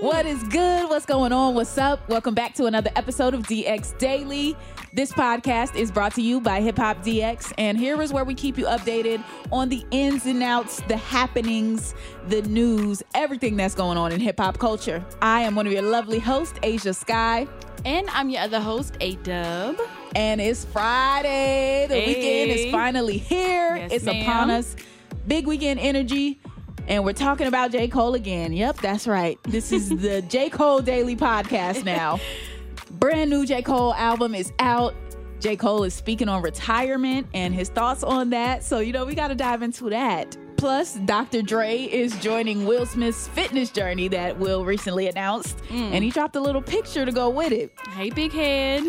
What is good? What's going on? What's up? Welcome back to another episode of DX Daily. This podcast is brought to you by Hip Hop DX, and here is where we keep you updated on the ins and outs, the happenings, the news, everything that's going on in hip hop culture. I am one of your lovely hosts, Asia Sky. And I'm your other host, Ayeeedubb. And it's Friday. The weekend is finally here. Yes, it's upon us. Big weekend energy. And we're talking about J. Cole again. Yep, that's right. This is the J. Cole Daily Podcast now. Brand new J. Cole album is out. J. Cole is speaking on retirement and his thoughts on that. So, you know, we got to dive into that. Plus, Dr. Dre is joining Will Smith's fitness journey that Will recently announced. And he dropped a little picture to go with it. Hey, big head.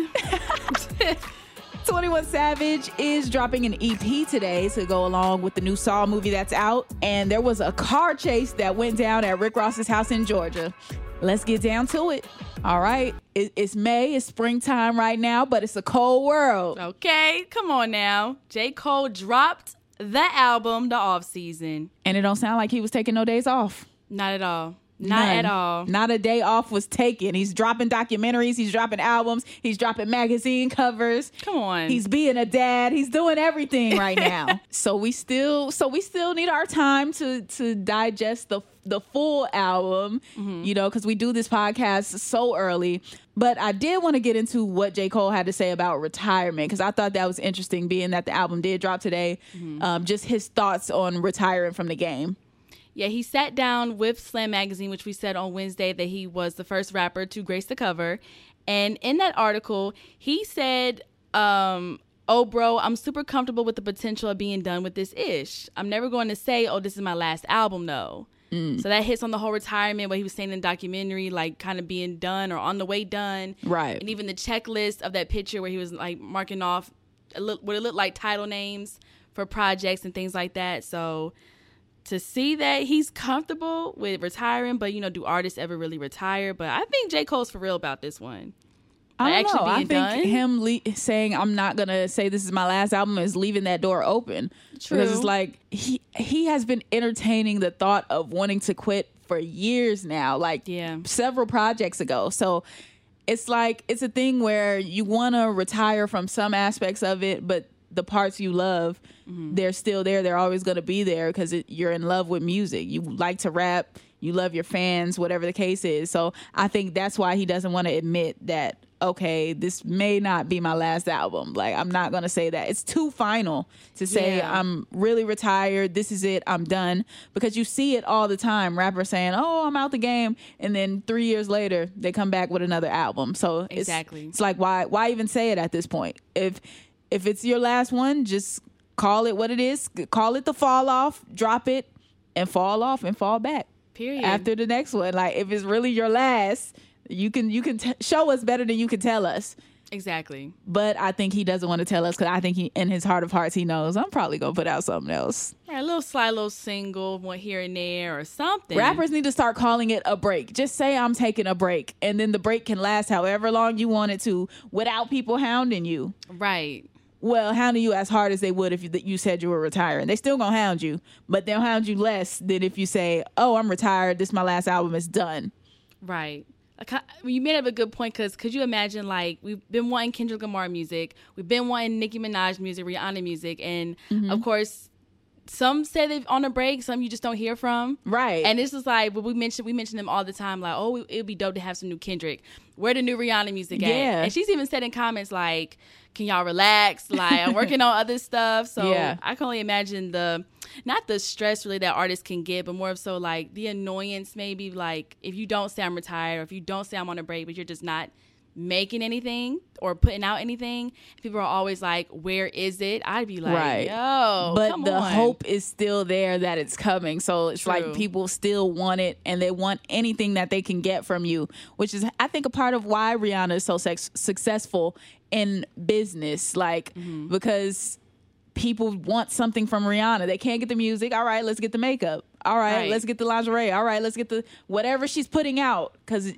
21 Savage is dropping an EP today to go along with the new Saw movie that's out. And there was a car chase that went down at Rick Ross's house in Georgia. Let's get down to it. All right. It's May. It's springtime right now, but it's a cold world. Okay. Come on now. J. Cole dropped the album, The Off Season. And it don't sound like he was taking no days off. Not at all. Not at all. Not a day off was taken. He's dropping documentaries. He's dropping albums. He's dropping magazine covers. Come on. He's being a dad. He's doing everything right now. So we still need our time to digest the full album, you know, because we do this podcast so early. But I did want to get into what J. Cole had to say about retirement, because I thought that was interesting, being that the album did drop today. Just his thoughts on retiring from the game. Yeah, he sat down with Slam Magazine, which we said on Wednesday that he was the first rapper to grace the cover. And in that article, he said, oh, bro, I'm super comfortable with the potential of being done with this ish. I'm never going to say, oh, this is my last album, though. So that hits on the whole retirement, what he was saying in the documentary, like kind of being done or on the way done. Right. And even the checklist of that picture where he was like marking off what it looked like title names for projects and things like that. So to see that he's comfortable with retiring, but, you know, do artists ever really retire? But I think J. Cole's for real about this one. I think him saying, I'm not going to say this is my last album is leaving that door open. True. Because it's like he has been entertaining the thought of wanting to quit for years now, like several projects ago. So it's like it's a thing where you want to retire from some aspects of it, but the parts you love, they're still there. They're always going to be there because you're in love with music. You like to rap. You love your fans, whatever the case is. So I think that's why he doesn't want to admit that, okay, this may not be my last album. Like, I'm not going to say that. It's too final to say I'm really retired. This is it. I'm done. Because you see it all the time. Rappers saying, oh, I'm out the game. And then 3 years later, they come back with another album. So it's like, why even say it at this point? If it's your last one, just call it what it is. Call it the fall off, drop it, and fall off and fall back. Period. After the next one. Like, if it's really your last, you can show us better than you can tell us. Exactly. But I think he doesn't want to tell us because I think he, in his heart of hearts, he knows I'm probably going to put out something else. Yeah, a little sly little single, one here and there or something. Rappers need to start calling it a break. Just say I'm taking a break, and then the break can last however long you want it to without people hounding you. Right. Well, hounding you as hard as they would if you said you were retiring. They still gonna hound you, but they'll hound you less than if you say, oh, I'm retired, this is my last album, it's done. Right. You made up a good point, because could you imagine, like, we've been wanting Kendrick Lamar music, we've been wanting Nicki Minaj music, Rihanna music, and of course some say they've on a break, some you just don't hear from. Right. And this is like, but we mention them all the time, like, oh, it'd be dope to have some new Kendrick. Where the new Rihanna music at? Yeah. And she's even said in comments like, can y'all relax? Like, I'm working on other stuff. So yeah. I can only imagine not the stress really that artists can get, but more of so like the annoyance maybe, like if you don't say I'm retired or if you don't say I'm on a break, but you're just not making anything or putting out anything, people are always like, where is it? I'd be like, right. Yo, but come on. Hope is still there that it's coming, so it's true. Like people still want it and they want anything that they can get from you, which is I think a part of why Rihanna is so successful in business, like mm-hmm. because people want something from Rihanna. They can't get the music, all right, let's get the makeup, all right, right. let's get the lingerie, all right, let's get the whatever she's putting out, because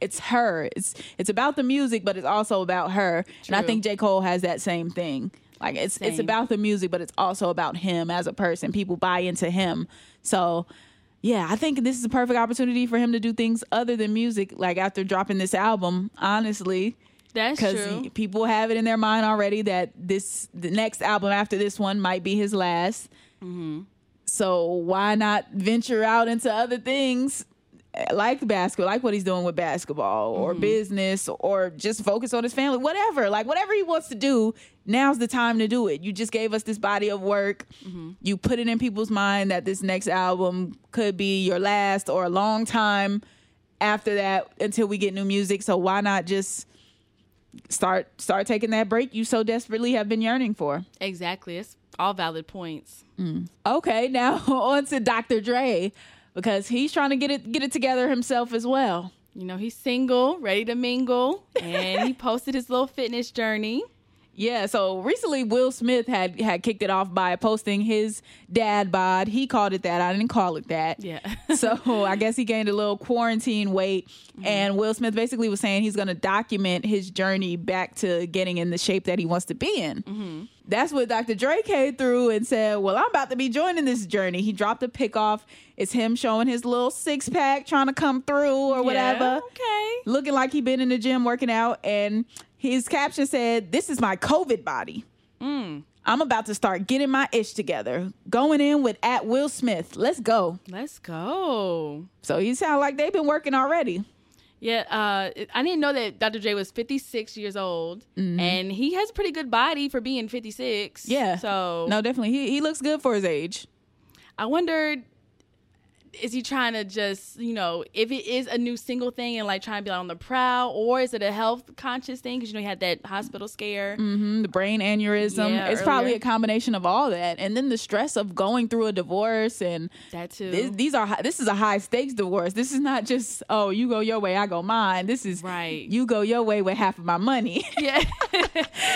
it's her. It's about the music, but it's also about her. True. And I think J. Cole has that same thing. Like it's about the music, but it's also about him as a person. People buy into him. So yeah, I think this is a perfect opportunity for him to do things other than music. Like after dropping this album, honestly, that's true. Because people have it in their mind already that the next album after this one might be his last. Mm-hmm. So why not venture out into other things? Like basketball, like what he's doing with basketball or mm-hmm. business, or just focus on his family, whatever. Like whatever he wants to do, now's the time to do it. You just gave us this body of work. Mm-hmm. You put it in people's mind that this next album could be your last or a long time after that until we get new music. So why not just start taking that break you so desperately have been yearning for? Exactly. It's all valid points. Mm. Okay, now on to Dr. Dre. Because he's trying to get it together himself as well. You know, he's single, ready to mingle, and he posted his little fitness journey. Yeah, so recently Will Smith had kicked it off by posting his dad bod. He called it that. I didn't call it that. Yeah. So I guess he gained a little quarantine weight. Mm-hmm. And Will Smith basically was saying he's going to document his journey back to getting in the shape that he wants to be in. Mm-hmm. That's what Dr. Dre came through and said, well, I'm about to be joining this journey. He dropped a pic off. It's him showing his little six pack trying to come through or whatever. Yeah, okay. Looking like he'd been in the gym working out. And his caption said, this is my COVID body. Mm. I'm about to start getting my ish together. Going in with at Will Smith. Let's go. Let's go. So you sound like they've been working already. Yeah, I didn't know that Dr. Dre was 56 years old, mm-hmm. and he has a pretty good body for being 56. Yeah. So no, definitely. He looks good for his age. I wondered, is he trying to just, you know, if it is a new single thing and like trying to be like on the prowl, or is it a health conscious thing? Because, you know, he had that hospital scare. Mm-hmm, the brain aneurysm. Yeah, it's earlier. Probably a combination of all that. And then the stress of going through a divorce and that too. This is a high stakes divorce. This is not just, oh, you go your way, I go mine. This is right. You go your way with half of my money. Yeah.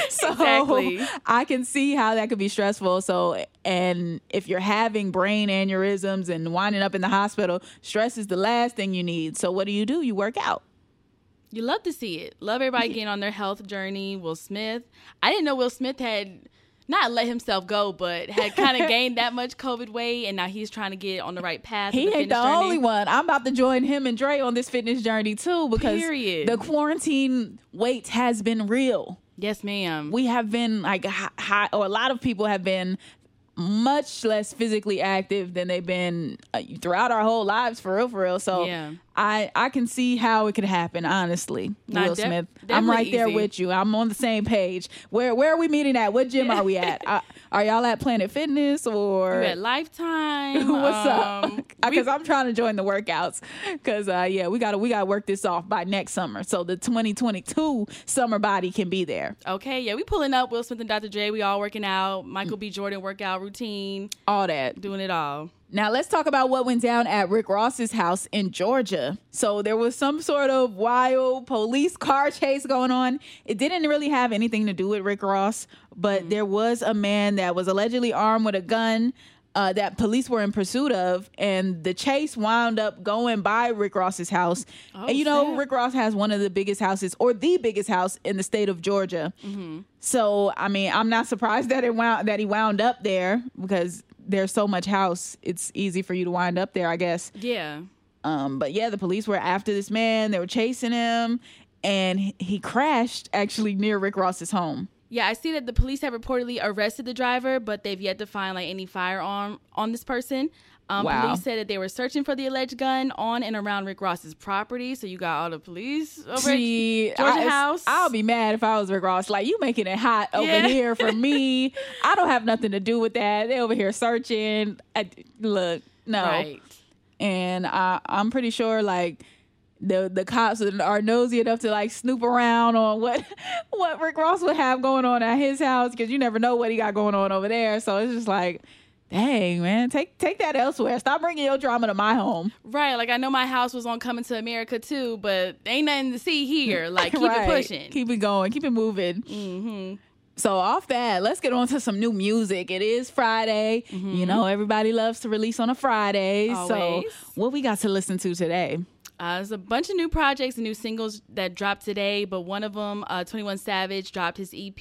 So exactly. I can see how that could be stressful. So, and if you're having brain aneurysms and winding up in the hospital, stress is the last thing you need. So what do? You work out. You love to see it. Love everybody getting on their health journey. Will Smith. I didn't know Will Smith had not let himself go, but had kind of gained that much COVID weight, and now he's trying to get on the right path. He ain't the only one. I'm about to join him and Dre on this fitness journey too, because the quarantine weight has been real. Yes, ma'am. We have been like high, or a lot of people have been much less physically active than they've been throughout our whole lives, for real. So yeah. I can see how it could happen, honestly. Will Smith. I'm right there with you. I'm on the same page. Where are we meeting at? What gym are we at? Are y'all at Planet Fitness or at Lifetime? What's up? Because I'm trying to join the workouts. Because we gotta work this off by next summer, so the 2022 summer body can be there. Okay, yeah, we pulling up. Will Smith and Dr. Dre, we all working out. Michael B. Jordan workout routine. All that, doing it all. Now, let's talk about what went down at Rick Ross's house in Georgia. So there was some sort of wild police car chase going on. It didn't really have anything to do with Rick Ross, but there was a man that was allegedly armed with a gun that police were in pursuit of, and the chase wound up going by Rick Ross's house. Oh, and, you know, Rick Ross has one of the biggest houses, or the biggest house in the state of Georgia. Mm-hmm. So, I mean, I'm not surprised that he wound up there, because there's so much house, it's easy for you to wind up there, I guess. Yeah. But yeah, the police were after this man. They were chasing him, and he crashed actually near Rick Ross's home. Yeah, I see that the police have reportedly arrested the driver, but they've yet to find like any firearm on this person. Wow. Police said that they were searching for the alleged gun on and around Rick Ross's property. So you got all the police over at Georgia House. I'll be mad if I was Rick Ross. Like, you making it hot over here for me. I don't have nothing to do with that. They over here searching. No. Right. And I'm pretty sure like the cops are nosy enough to like snoop around on what Rick Ross would have going on at his house, because you never know what he got going on over there. So it's just like, dang, man, take that elsewhere. Stop bringing your drama to my home. Right. Like, I know my house was on Coming to America too, but ain't nothing to see here. Like, keep it pushing. Keep it going. Keep it moving. Mm-hmm. So off that, let's get on to some new music. It is Friday. Mm-hmm. You know, everybody loves to release on a Friday. Always. So what we got to listen to today? There's a bunch of new projects and new singles that dropped today, but one of them, 21 Savage, dropped his EP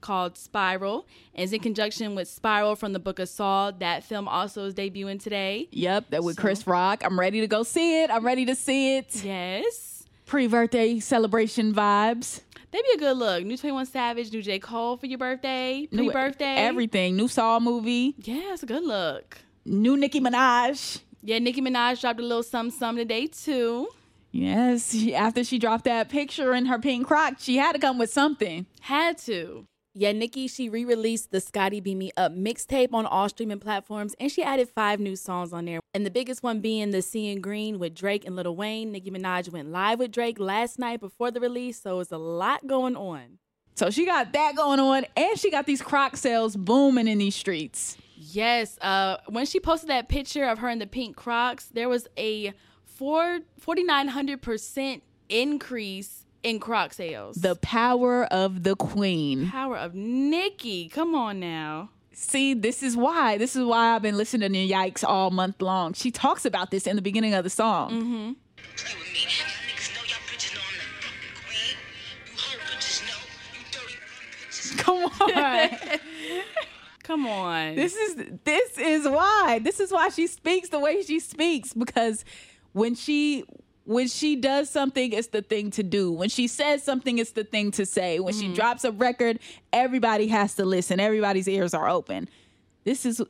called Spiral, and is in conjunction with Spiral from the Book of Saul. That film also is debuting today. Yep, that with Chris Rock. I'm ready to go see it. I'm ready to see it. Yes. Pre-birthday celebration vibes. That'd be a good look. New 21 Savage, new J. Cole for your birthday, pre-birthday. Everything. New Saul movie. Yeah, it's a good look. New Nicki Minaj. Yeah, Nicki Minaj dropped a little something today, too. Yes, after she dropped that picture in her pink Crocs, she had to come with something. Had to. Yeah, Nicki, she re-released the Scotty Beam Me Up mixtape on all streaming platforms, and she added 5 new songs on there. And the biggest one being The See in Green with Drake and Lil Wayne. Nicki Minaj went live with Drake last night before the release, so it's a lot going on. So she got that going on, and she got these Croc sales booming in these streets. Yes. When she posted that picture of her in the pink Crocs, there was a 4,900% increase in Croc sales. The power of the queen. Power of Nicki. Come on now. See, this is why. This is why I've been listening to Yikes all month long. She talks about this in the beginning of the song. Mm-hmm. Come on. Come on. This is why. This is why she speaks the way she speaks, because when she does something, it's the thing to do. When she says something, it's the thing to say. When she drops a record, everybody has to listen. Everybody's ears are open. This is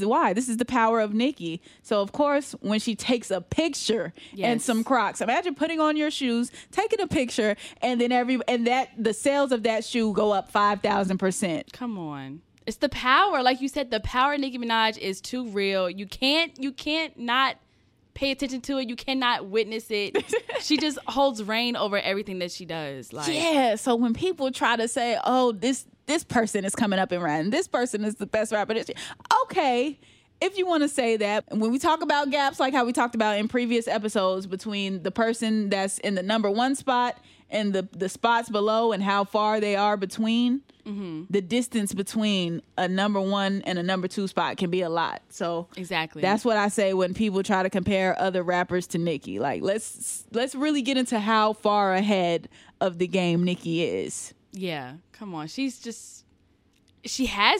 why. This is the power of Nicki. So, of course, when she takes a picture and some Crocs, imagine putting on your shoes, taking a picture, and then the sales of that shoe go up 5,000%. Come on. It's the power. Like you said, the power of Nicki Minaj is too real. You can't not pay attention to it. You cannot witness it. She just holds reign over everything that she does. Like, yeah. So when people try to say, oh, this person is coming up and running, this person is the best rapper. Okay, if you want to say that. And when we talk about gaps, like how we talked about in previous episodes, between the person that's in the number one spot and the spots below and how far they are between, the distance between a number one and a number two spot can be a lot. So exactly, that's what I say when people try to compare other rappers to Nicki. Like, let's really get into how far ahead of the game Nicki is. Yeah, come on. She has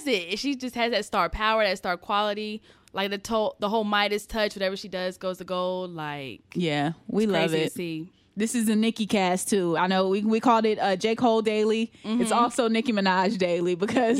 it. She just has that star power, that star quality. Like the whole Midas touch, whatever she does goes to gold. Like, yeah, we love it. To see. This is a Nicki cast too. I know we called it J. Cole Daily. Mm-hmm. It's also Nicki Minaj Daily, because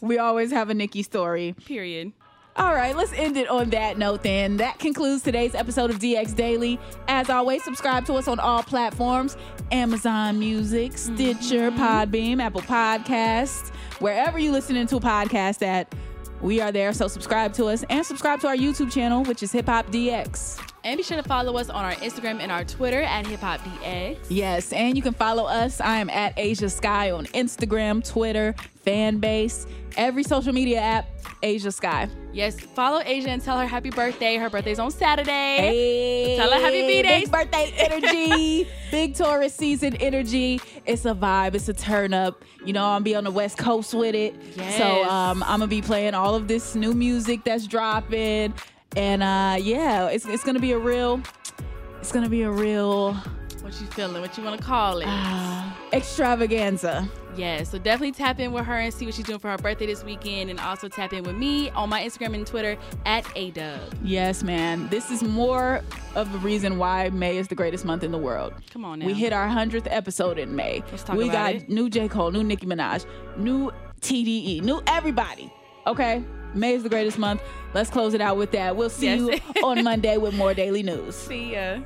we always have a Nicki story. Period. All right, let's end it on that note then. That concludes today's episode of DX Daily. As always, subscribe to us on all platforms: Amazon Music, Stitcher, Podbeam, Apple Podcasts, wherever you listening to a podcast at. We are there, so subscribe to us, and subscribe to our YouTube channel, which is Hip Hop DX. And be sure to follow us on our Instagram and our Twitter at Hip Hop DX. Yes, and you can follow us. I am at Asia Sky on Instagram, Twitter, Fanbase, every social media app, Asia Sky. Yes, follow Asia and tell her happy birthday. Her birthday's on Saturday. Hey, so tell her happy B-Day. Big birthday energy. Big Taurus season energy. It's a vibe. It's a turn up. You know, I'm going to be on the West Coast with it. Yes. So I'm going to be playing all of this new music that's dropping. And it's gonna be a real What you feeling? What you want to call it? Extravaganza. Yeah, so definitely tap in with her and see what she's doing for her birthday this weekend, and also tap in with me on my Instagram and Twitter at Ayeeedubb. Yes, man. This is more of a reason why May is the greatest month in the world. Come on now. We hit our 100th episode in May. Let's talk about it. We got new J. Cole, new Nicki Minaj, new TDE, new everybody. Okay? May is the greatest month. Let's close it out with that. We'll see you on Monday with more daily news. See ya.